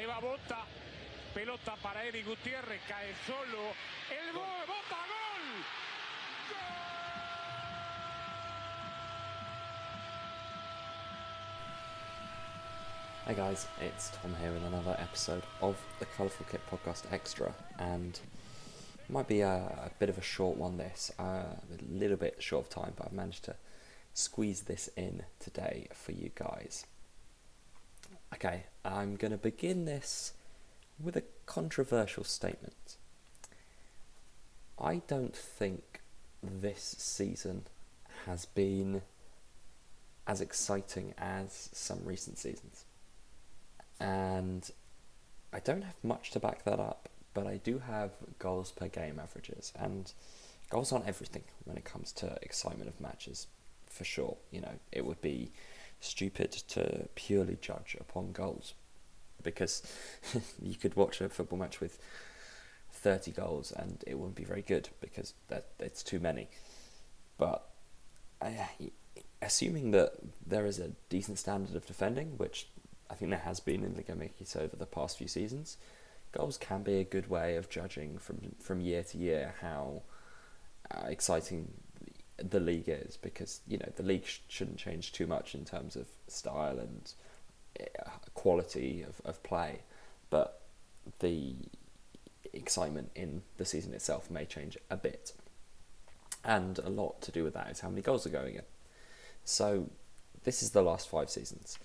Ahí va Bota. Pelota para Eric Gutiérrez. Cae solo. El gol. Bota, gol. ¡Gol! Hey guys, it's Tom here in another episode of the Colourful Kit Podcast Extra, and it might be a bit of a short one this, a little bit short of time, but I've managed to squeeze this in today for you guys. Okay, I'm going to begin this with a controversial statement. I don't think this season has been as exciting as some recent seasons. And I don't have much to back that up, but I do have goals per game averages, and goals aren't everything when it comes to excitement of matches, for sure. You know, it would be stupid to purely judge upon goals, because you could watch a football match with 30 goals and it wouldn't be very good, because it's too many. But assuming that there is a decent standard of defending, which I think there has been in Liga MX over the past few seasons, goals can be a good way of judging from year to year how exciting the league is, because you know the league shouldn't change too much in terms of style and quality of play, but the excitement in the season itself may change a bit, and a lot to do with that is how many goals are going in. So this is the last 5 seasons.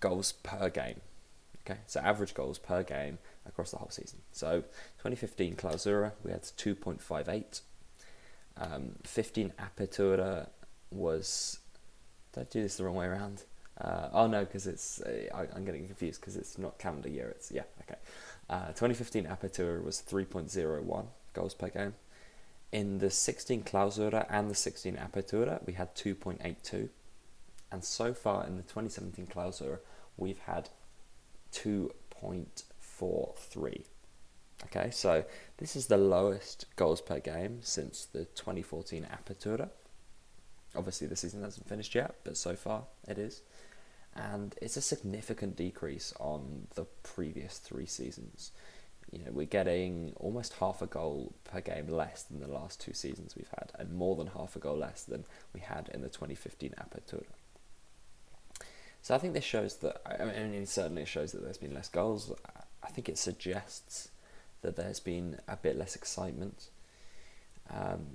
Goals per game, okay, so average goals per game across the whole season. So 2015 Clausura, we had 2.58. 15 Apertura was, did I do this the wrong way around? I'm getting confused because it's not calendar year, it's, yeah, okay. 2015 Apertura was 3.01 goals per game. In the 16 Clausura and the 16 Apertura, we had 2.82. And so far in the 2017 Clausura, we've had 2.43. Okay, so this is the lowest goals per game since the 2014 Apertura. Obviously, the season hasn't finished yet, but so far it is. And it's a significant decrease on the previous 3 seasons. You know, we're getting almost half a goal per game less than the last 2 seasons we've had, and more than half a goal less than we had in the 2015 Apertura. So I think this shows that, I mean, certainly it shows that there's been less goals. I think it suggests that there's been a bit less excitement.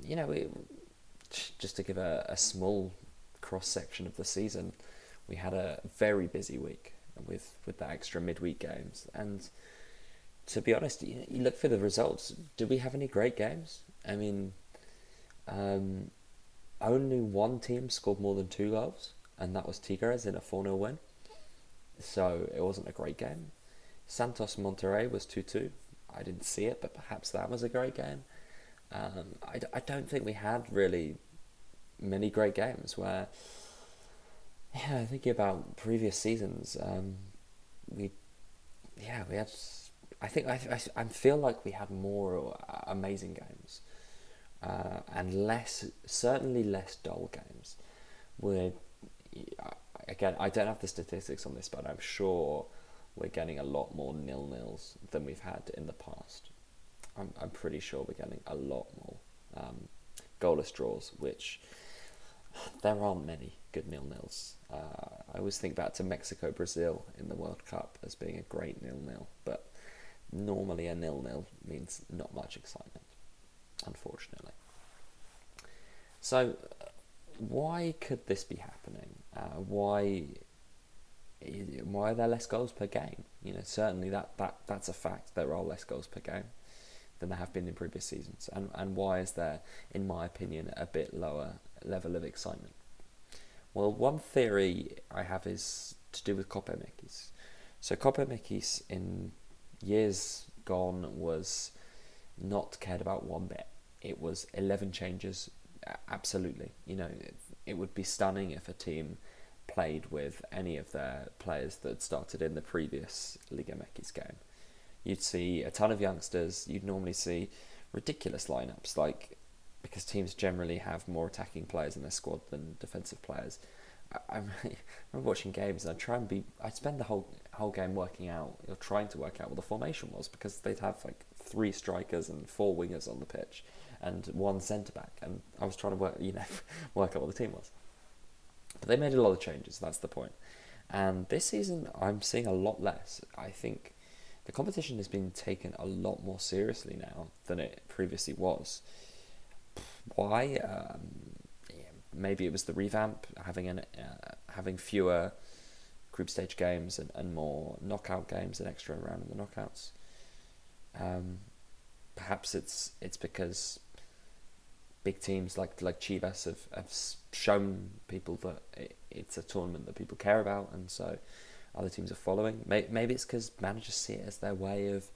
You know, just to give a small cross-section of the season, we had a very busy week with the extra midweek games. And to be honest, you look for the results. Did we have any great games? I mean, only one team scored more than 2 goals, and that was Tigres in a 4-0 win, so it wasn't a great game. Santos Monterrey was 2-2, I didn't see it, but perhaps that was a great game. I don't think we had really many great games where, yeah, thinking about previous seasons, we had, I feel like we had more amazing games, and certainly less dull games. Again, I don't have the statistics on this, but I'm sure we're getting a lot more 0-0s than we've had in the past. I'm pretty sure we're getting a lot more goalless draws, which there aren't many good 0-0s. I always think back to Mexico-Brazil in the World Cup as being a great 0-0, but normally a 0-0 means not much excitement, unfortunately. So why could this be happening? Why are there less goals per game? You know, certainly that's a fact. There are less goals per game than there have been in previous seasons. And why is there, in my opinion, a bit lower level of excitement? Well, one theory I have is to do with Copa MX. So Copa MX in years gone was not cared about one bit. It was 11 changes. Absolutely, you know, it would be stunning if a team played with any of their players that started in the previous Liga MX game. You'd see a ton of youngsters. You'd normally see ridiculous lineups, like, because teams generally have more attacking players in their squad than defensive players. I remember watching games, and I'd spend the whole game working out, or trying to work out what the formation was, because they'd have like 3 strikers and 4 wingers on the pitch, and 1 centre back, and I was trying to work out what the team was. But they made a lot of changes. That's the point. And this season, I'm seeing a lot less. I think the competition has been taken a lot more seriously now than it previously was. Why? Maybe it was the revamp, having fewer group stage games and more knockout games, an extra round of the knockouts. Perhaps it's because big teams like Chivas have shown people that it's a tournament that people care about, and so other teams are following. Maybe it's because managers see it as their way of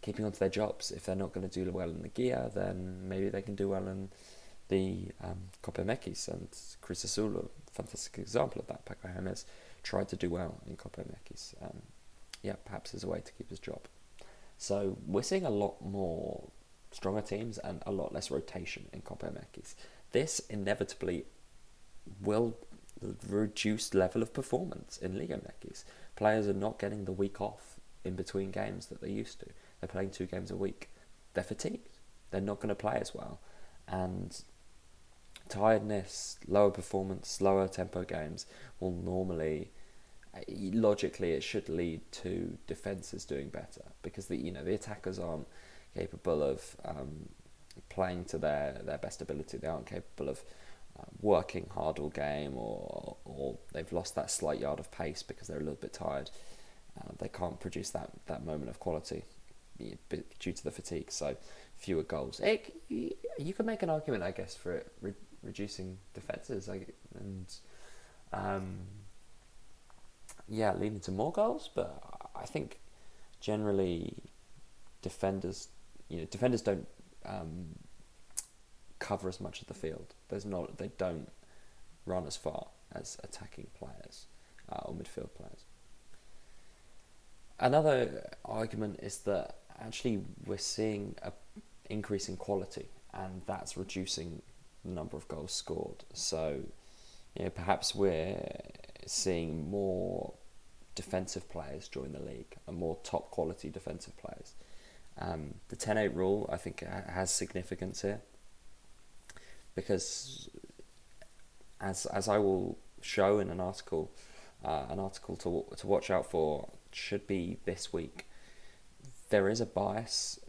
keeping on to their jobs. If they're not going to do well in the Liga, then maybe they can do well in the Copa MX, and Chris Azul, a fantastic example of that. Paco Jiménez tried to do well in Copa MX. Perhaps as a way to keep his job. So we're seeing a lot more stronger teams and a lot less rotation in Copa MX. This inevitably will reduce level of performance in Liga MX. Players are not getting the week off in between games that they used to. They're playing 2 games a week. They're fatigued. They're not going to play as well. And tiredness, lower performance, slower tempo games will normally... logically, it should lead to defenses doing better, because the attackers aren't capable of playing to their best ability. They aren't capable of working hard all game, or they've lost that slight yard of pace because they're a little bit tired. They can't produce that moment of quality due to the fatigue. So fewer goals. You can make an argument, I guess, for it reducing defenses and. Leading to more goals, but I think generally defenders don't cover as much of the field. They don't run as far as attacking players or midfield players. Another argument is that actually we're seeing an increase in quality, and that's reducing the number of goals scored. So, perhaps we're seeing more defensive players join the league, and more top quality defensive players. The 10-8 rule, I think, has significance here, because as I will show in an article to watch out for, should be this week. There is a bias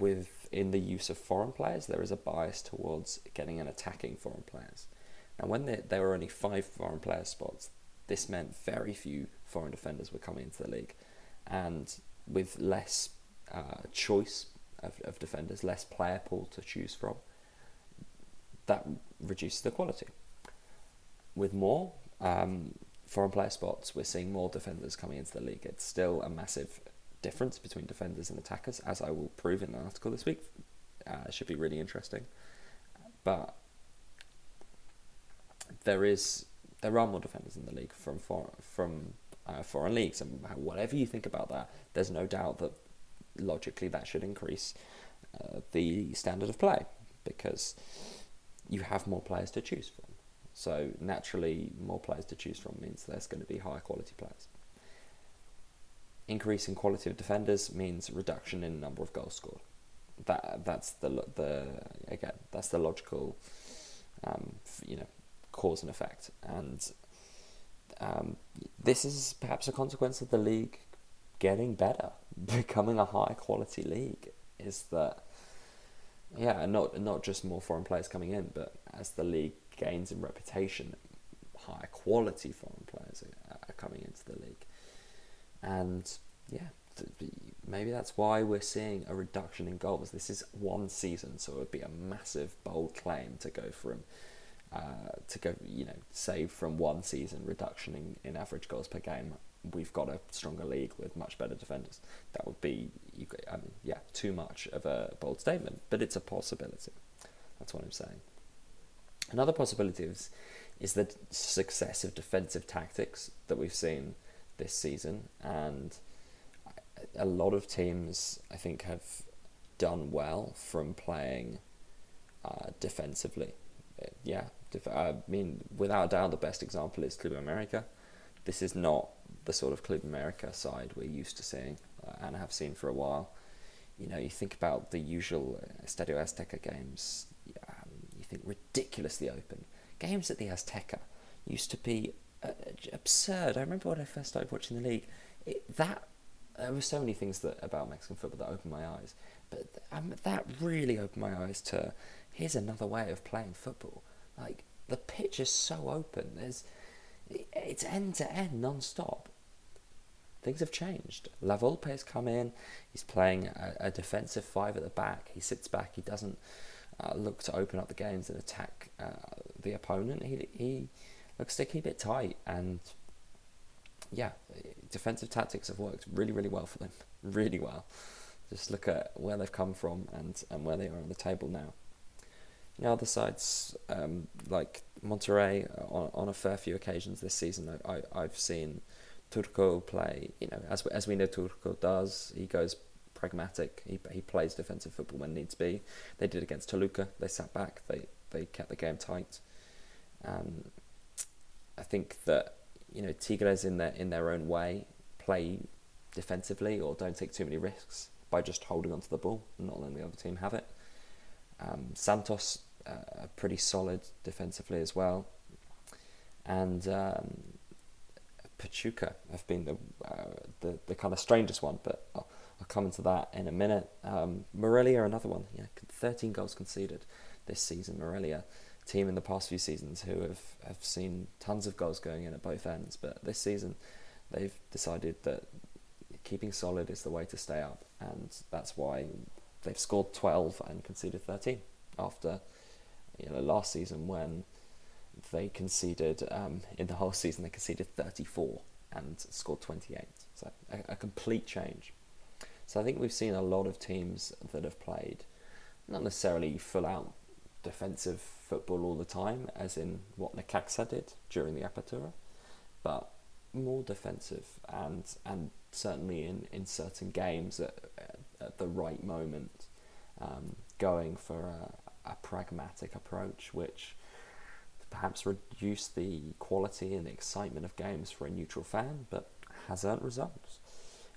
within the use of foreign players. There is a bias towards getting and attacking foreign players. Now, when there were only 5 foreign player spots, this meant very few foreign defenders were coming into the league, and with less choice of defenders, less player pool to choose from, that reduces the quality. With more foreign player spots, we're seeing more defenders coming into the league. It's still a massive difference between defenders and attackers, as I will prove in an article this week. It should be really interesting. But there are more defenders in the league from foreign leagues, and whatever you think about that, there's no doubt that logically that should increase the standard of play, because you have more players to choose from. So naturally, more players to choose from means there's going to be higher quality players. Increase in quality of defenders means reduction in number of goals scored. That's the logical cause and effect, and this is perhaps a consequence of the league getting better, becoming a high quality league. Is that not just more foreign players coming in, but as the league gains in reputation, higher quality foreign players are coming into the league, and maybe that's why we're seeing a reduction in goals. This is one season, so it would be a massive bold claim to go for him. Say from one season reduction in average goals per game, we've got a stronger league with much better defenders. That would be, too much of a bold statement, but it's a possibility. That's what I'm saying. Another possibility is the success of defensive tactics that we've seen this season, and a lot of teams, I think, have done well from playing defensively. I mean, without a doubt, the best example is Club America. This is not the sort of Club America side we're used to seeing and have seen for a while. You know, you think about the usual Estadio Azteca games, you think ridiculously open. Games at the Azteca used to be absurd. I remember when I first started watching the league, there were so many things about Mexican football that opened my eyes. But that really opened my eyes to, here's another way of playing football. Like, the pitch is so open. It's end-to-end, non-stop. Things have changed. La Volpe has come in. He's playing a defensive five at the back. He sits back. He doesn't look to open up the games and attack the opponent. He looks to keep it tight. And, yeah, defensive tactics have worked really, really well for them. Really well. Just look at where they've come from and where they are on the table now. You know, other sides like Monterrey on a fair few occasions this season, I've seen Turco play. You know, as we know, Turco does. He goes pragmatic. He plays defensive football when needs be. They did against Toluca. They sat back. They kept the game tight. I think that, you know, Tigres in their own way play defensively or don't take too many risks by just holding onto the ball and not letting the other team have it. Santos are pretty solid defensively as well, and Pachuca have been the kind of strangest one, but I'll come into that in a minute. Morelia, another one, 13 goals conceded this season. Morelia, team in the past few seasons who have seen tons of goals going in at both ends, but this season they've decided that keeping solid is the way to stay up, and that's why they've scored 12 and conceded 13 after, last season when they conceded, in the whole season, they conceded 34 and scored 28. So a complete change. So I think we've seen a lot of teams that have played not necessarily full-out defensive football all the time, as in what Necaxa did during the Apertura, but more defensive and certainly in certain games at the right moment, going for a pragmatic approach, which perhaps reduced the quality and the excitement of games for a neutral fan, but has earned results.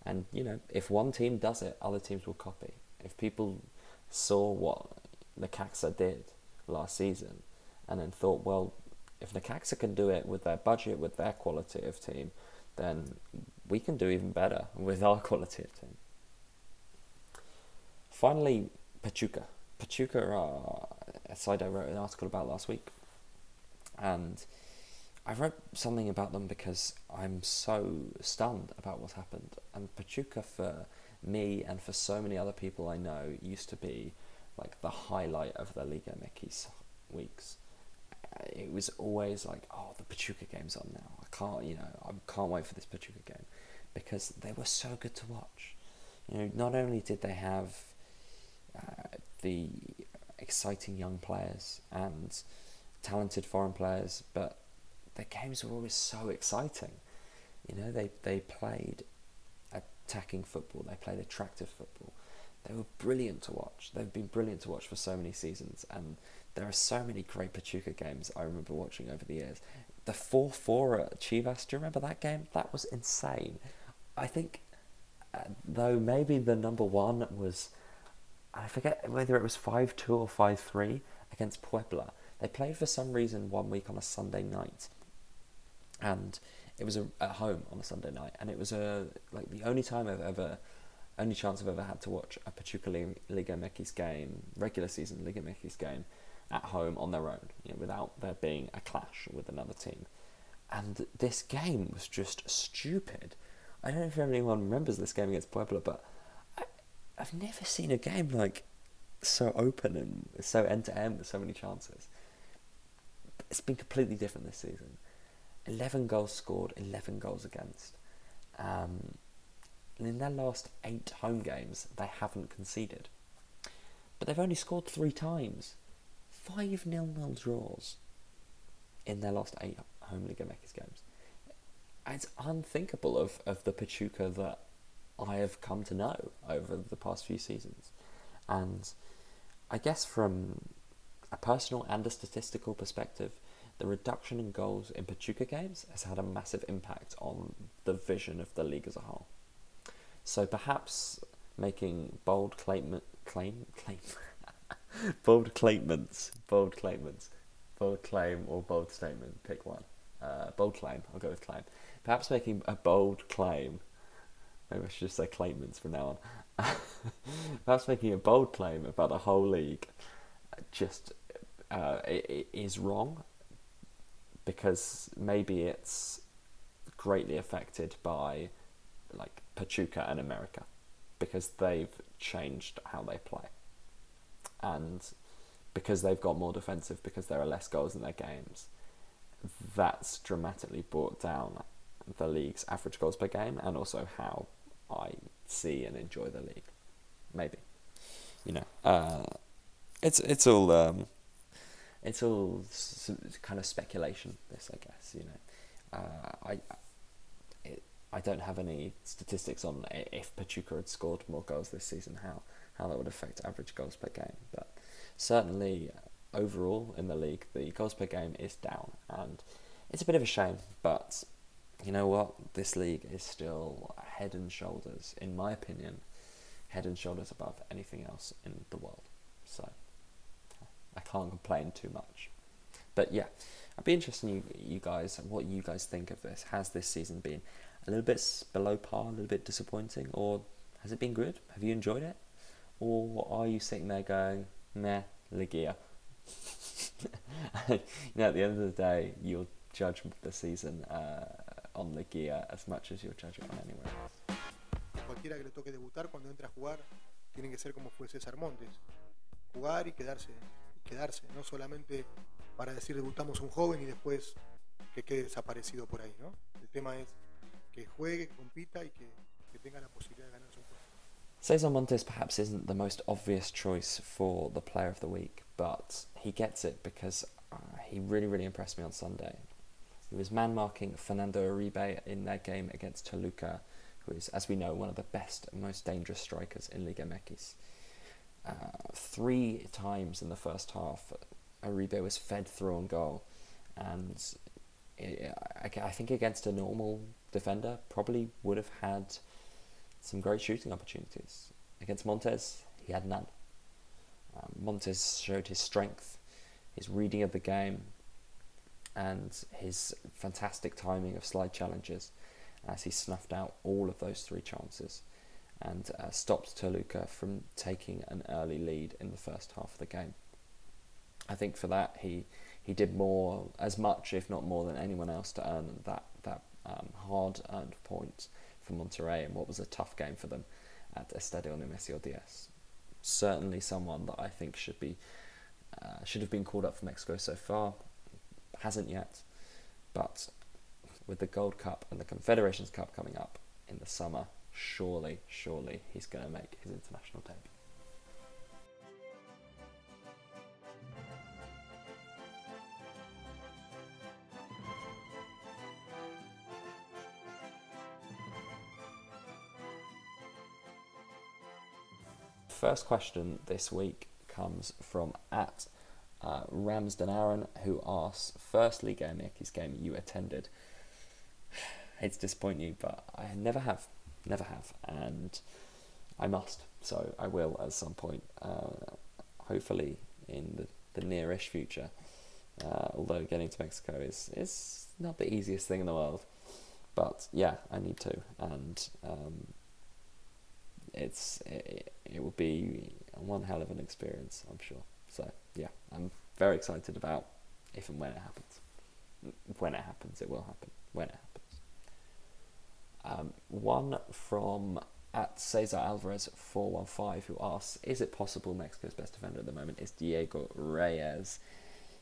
And, if one team does it, other teams will copy. If people saw what Necaxa did last season and then thought, well, if Necaxa can do it with their budget, with their quality of team, then we can do even better with our quality of team. Finally, Pachuca. Pachuca are a side I wrote an article about last week. And I wrote something about them because I'm so stunned about what's happened. And Pachuca, for me and for so many other people I know, used to be like the highlight of the Liga MX weeks. It was always like, oh, the Pachuca game's on now. I can't wait for this Pachuca game, because they were so good to watch. Not only did they have the exciting young players and talented foreign players, but their games were always so exciting. They played attacking football. They played attractive football. They were brilliant to watch. They've been brilliant to watch for so many seasons, and there are so many great Pachuca games I remember watching over the years. The 4-4 at Chivas, do you remember that game? That was insane. I think, though, maybe the number one was, I forget whether it was 5-2 or 5-3 against Puebla. They played for some reason one week on a Sunday night, and it was at home on a Sunday night, and it was the only chance I've ever had to watch a Pachuca Liga MX game, regular season Liga MX game, at home on their own, without there being a clash with another team. And this game was just stupid. I don't know if anyone remembers this game against Puebla, but I've never seen a game like so open and so end-to-end with so many chances. It's been completely different this season. 11 goals scored, 11 goals against. And in their last 8 home games, they haven't conceded. But they've only scored 3 times. 5 nil-nil draws in their last 8 home Liga MX games. It's unthinkable of the Pachuca that I have come to know over the past few seasons. And I guess from a personal and a statistical perspective, the reduction in goals in Pachuca games has had a massive impact on the vision of the league as a whole. So perhaps making bold claim. Perhaps making a bold claim. Maybe I should just say claimants from now on. Perhaps making a bold claim about the whole league just is wrong, because maybe it's greatly affected by like Pachuca and America, because they've changed how they play, and because they've got more defensive, because there are less goals in their games, that's dramatically brought down the league's average goals per game, and also how I see and enjoy the league. Maybe, you know, it's all kind of speculation. This, I guess, you know, I don't have any statistics on if Pachuca had scored more goals this season, how that would affect average goals per game. But certainly, overall in the league, the goals per game is down, and it's a bit of a shame. But you know what? This league is still head and shoulders, in my opinion, head and shoulders above anything else in the world. So I can't complain too much. But yeah, I'd be interested in you guys, what you guys think of this. Has this season been a little bit below par, a little bit disappointing, or has it been good? Have you enjoyed it? Or are you sitting there going, meh, Ligia? You know, at the end of the day, you'll judge the season on Ligia as much as you'll judge it on anywhere else. Cualquiera que le toque debutar cuando entra a jugar, tienen que ser como fue César Montes. Jugar y quedarse, no solamente para decir debutamos un joven y después que quede desaparecido por ahí, ¿no? El tema es que juegue, que compita y que tenga la posibilidad de ganar su puesto. César Montes perhaps isn't the most obvious choice for the player of the week, but he gets it because he really, really impressed me on Sunday. He was man-marking Fernando Uribe in their game against Toluca, who is, as we know, one of the best and most dangerous strikers in Liga MX. Three times in the first half, Uribe was fed through on goal, and I think against a normal defender, probably would have had some great shooting opportunities. Against Montes, he had none. Montes showed his strength, his reading of the game, and his fantastic timing of slide challenges as he snuffed out all of those three chances and stopped Toluca from taking an early lead in the first half of the game. I think for that he did more, as much if not more than anyone else, to earn that hard-earned point for Monterrey in what was a tough game for them at Estadio Nemesio Díez. Certainly someone that I think should have been called up for Mexico so far, hasn't yet, but with the Gold Cup and the Confederations Cup coming up in the summer, surely he's going to make his international debut. First question this week comes from at Ramsden Aaron, who asks, first Liga MX game you attended. It's disappointing, but I never have, and I must, so I will at some point, hopefully in the nearish future, although getting to Mexico is not the easiest thing in the world, but yeah, I need to, and it will be one hell of an experience, I'm sure. So yeah, I'm very excited about if and when it happens. When it happens, it will happen. When it happens. One from at Cesar Alvarez 415, who asks, is it possible Mexico's best defender at the moment is Diego Reyes?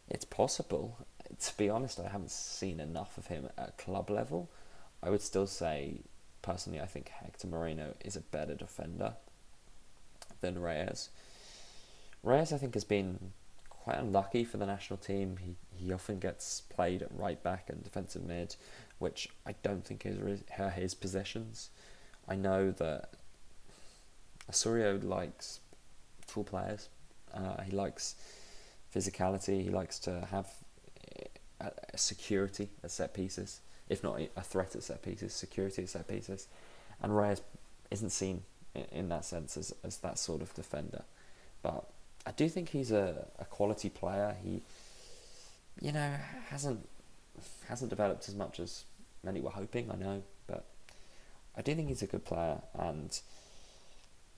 It's possible. To be honest, I haven't seen enough of him at club level. I would still say, personally, I think Hector Moreno is a better defender than Reyes. Reyes, I think, has been quite unlucky for the national team. He often gets played at right back and defensive mid, which I don't think are his possessions. I know that Osorio likes tall players. He likes physicality. He likes to have a security at set pieces, if not a threat at set pieces, security at set pieces. And Reyes isn't seen in that sense as that sort of defender. But I do think he's a quality player. He, you know, hasn't developed as much as many were hoping, I know, but I do think he's a good player, and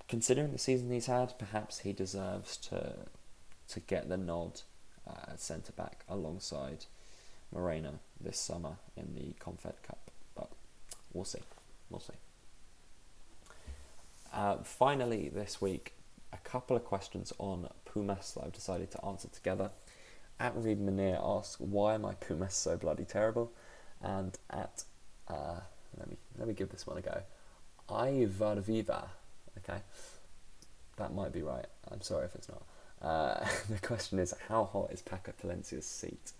considering the season he's had, perhaps he deserves to get the nod at centre-back alongside Moreno this summer in the CONFED Cup, but we'll see. We'll see. Finally this week, a couple of questions on Pumas that I've decided to answer together. At Reed Manier asks, why are my Pumas so bloody terrible? And at, let me give this one a go, Ivarviva, okay, that might be right, I'm sorry if it's not. The question is, how hot is Paco Palencia's seat?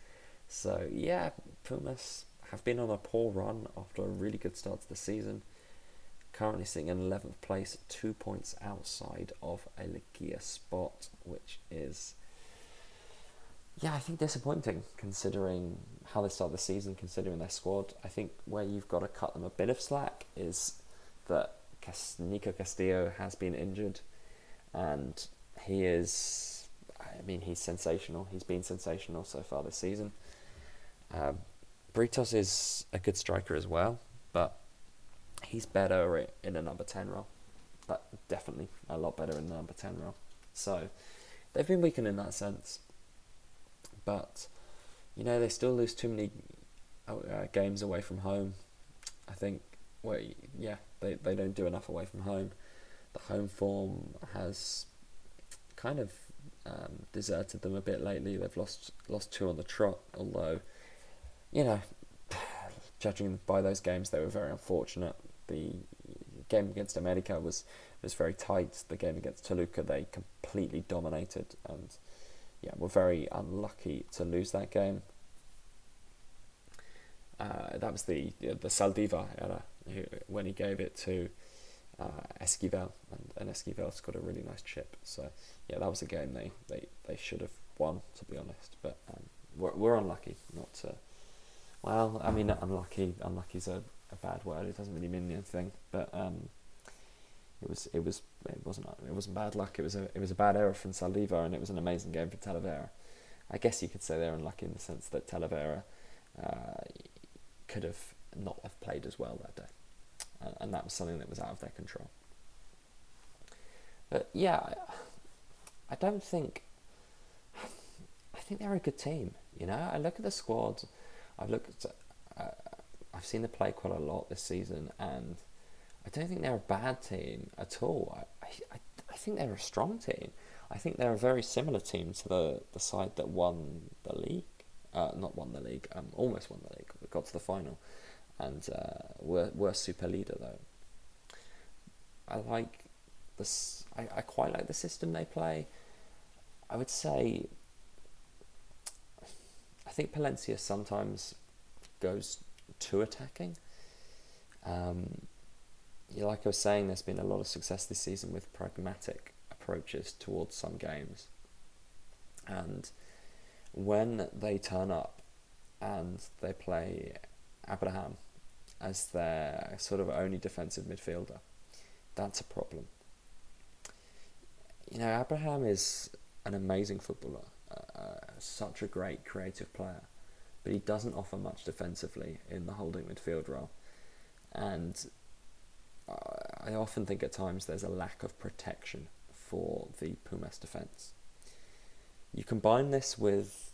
So yeah, Pumas have been on a poor run after a really good start to the season, currently sitting in 11th place, 2 points outside of a Liguilla spot, which is, yeah, I think disappointing considering how they start the season, considering their squad. I think where you've got to cut them a bit of slack is that Nico Castillo has been injured, and he is, I mean, he's sensational. He's been sensational so far this season. Britos is a good striker as well, but he's better in a number 10 role. But definitely a lot better in the number 10 role. So they've been weakened in that sense. But, you know, they still lose too many games away from home. I think, well, yeah, they don't do enough away from home. The home form has kind of deserted them a bit lately. They've lost two on the trot, although, you know, judging by those games, they were very unfortunate. The game against America was very tight. The game against Toluca, they completely dominated, and yeah, we're very unlucky to lose that game. That was the Saldívar error when he gave it to Esquivel, and Esquivel scored a really nice chip. So yeah, that was a game they should have won, to be honest. But we're unlucky not to. Well, I mean, unlucky is a bad word. It doesn't really mean anything. But It wasn't bad luck. It was a bad error from Saldívar, and it was an amazing game for Talavera. I guess you could say they're unlucky in the sense that Talavera could have not have played as well that day, and that was something that was out of their control. But yeah, I don't think. I think they're a good team. You know, I look at the squad. I've seen them play quite a lot this season, and I don't think they're a bad team at all. I think they're a strong team. I think they're a very similar team to the side that won the league. Not won the league, almost won the league. We got to the final and were super leader though. I quite like the system they play. I would say I think Palencia sometimes goes too attacking. Like I was saying, there's been a lot of success this season with pragmatic approaches towards some games. And when they turn up and they play Abraham as their sort of only defensive midfielder, that's a problem. You know, Abraham is an amazing footballer, such a great creative player, but he doesn't offer much defensively in the holding midfield role. And I often think at times there's a lack of protection for the Pumas defence. You combine this with,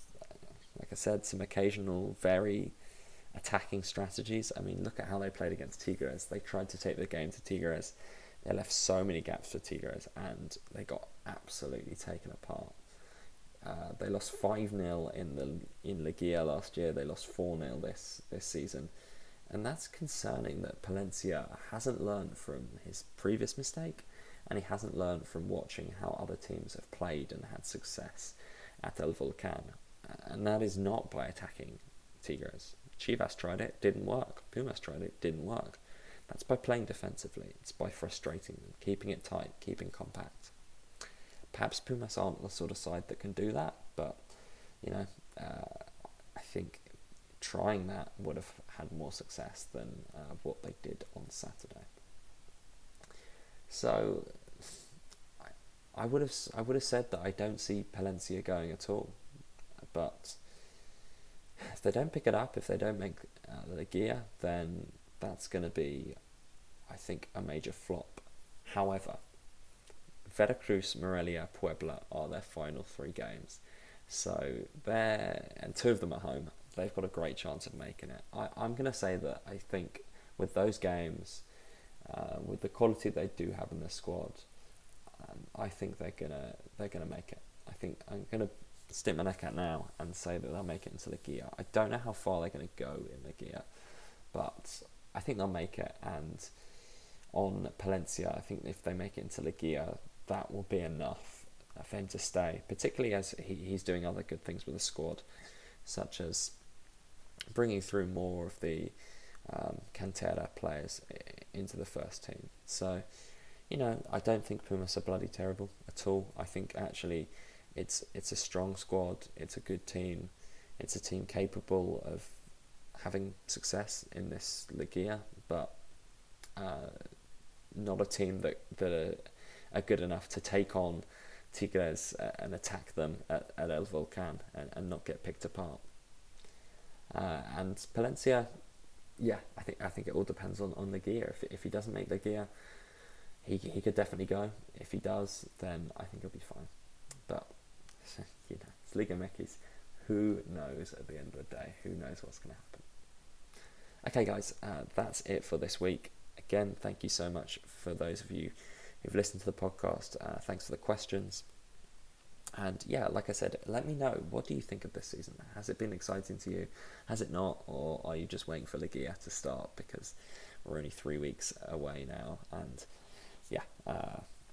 like I said, some occasional very attacking strategies. I mean, look at how they played against Tigres. They tried to take the game to Tigres. They left so many gaps for Tigres, and they got absolutely taken apart. They lost 5-0 in Liguilla last year. They lost 4-0 this season. And that's concerning that Palencia hasn't learned from his previous mistake, and he hasn't learned from watching how other teams have played and had success at El Volcán. And that is not by attacking Tigres. Chivas tried it, didn't work. Pumas tried it, didn't work. That's by playing defensively. It's by frustrating them, keeping it tight, keeping compact. Perhaps Pumas aren't the sort of side that can do that, but you know, I think trying that would have had more success than what they did on Saturday. So I would have said that I don't see Palencia going at all, but if they don't pick it up, if they don't make the gear, then that's going to be, I think, a major flop. However, Veracruz, Morelia, Puebla are their final three games, so they're, and two of them at home, they've got a great chance of making it. I'm going to say that I think with those games, with the quality they do have in their squad, I think they're gonna make it. I think I'm gonna stick my neck out now and say that they'll make it into the gear. I don't know how far they're gonna go in the gear, but I think they'll make it. And on Palencia, I think if they make it into the gear, that will be enough for him to stay. Particularly as he's doing other good things with the squad, such as bringing through more of the Cantera players into the first team. So, you know, I don't think Pumas are bloody terrible at all. I think actually it's a strong squad, it's a good team, it's a team capable of having success in this Liga, but not a team that are good enough to take on Tigres and attack them at El Volcán and not get picked apart. And Palencia, yeah, I think it all depends on the gear. If he doesn't make the gear, He could definitely go. If he does, then I think he'll be fine. But, you know, it's Liga MX. Who knows at the end of the day? Who knows what's going to happen? Okay, guys, that's it for this week. Again, thank you so much for those of you who've listened to the podcast. Thanks for the questions. And, yeah, like I said, let me know, what do you think of this season? Has it been exciting to you? Has it not? Or are you just waiting for Liga to start? Because we're only 3 weeks away now, and yeah,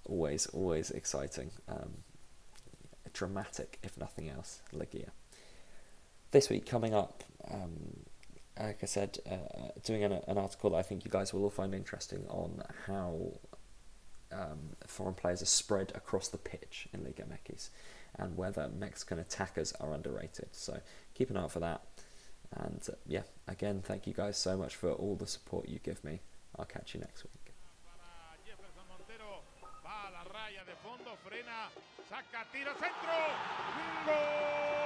always exciting, dramatic if nothing else, Liga. This week coming up, like I said, doing an article that I think you guys will all find interesting on how foreign players are spread across the pitch in Liga MX and whether Mexican attackers are underrated. So keep an eye out for that. And yeah, again, thank you guys so much for all the support you give me. I'll catch you next week. Frena, saca, tira, centro, gol.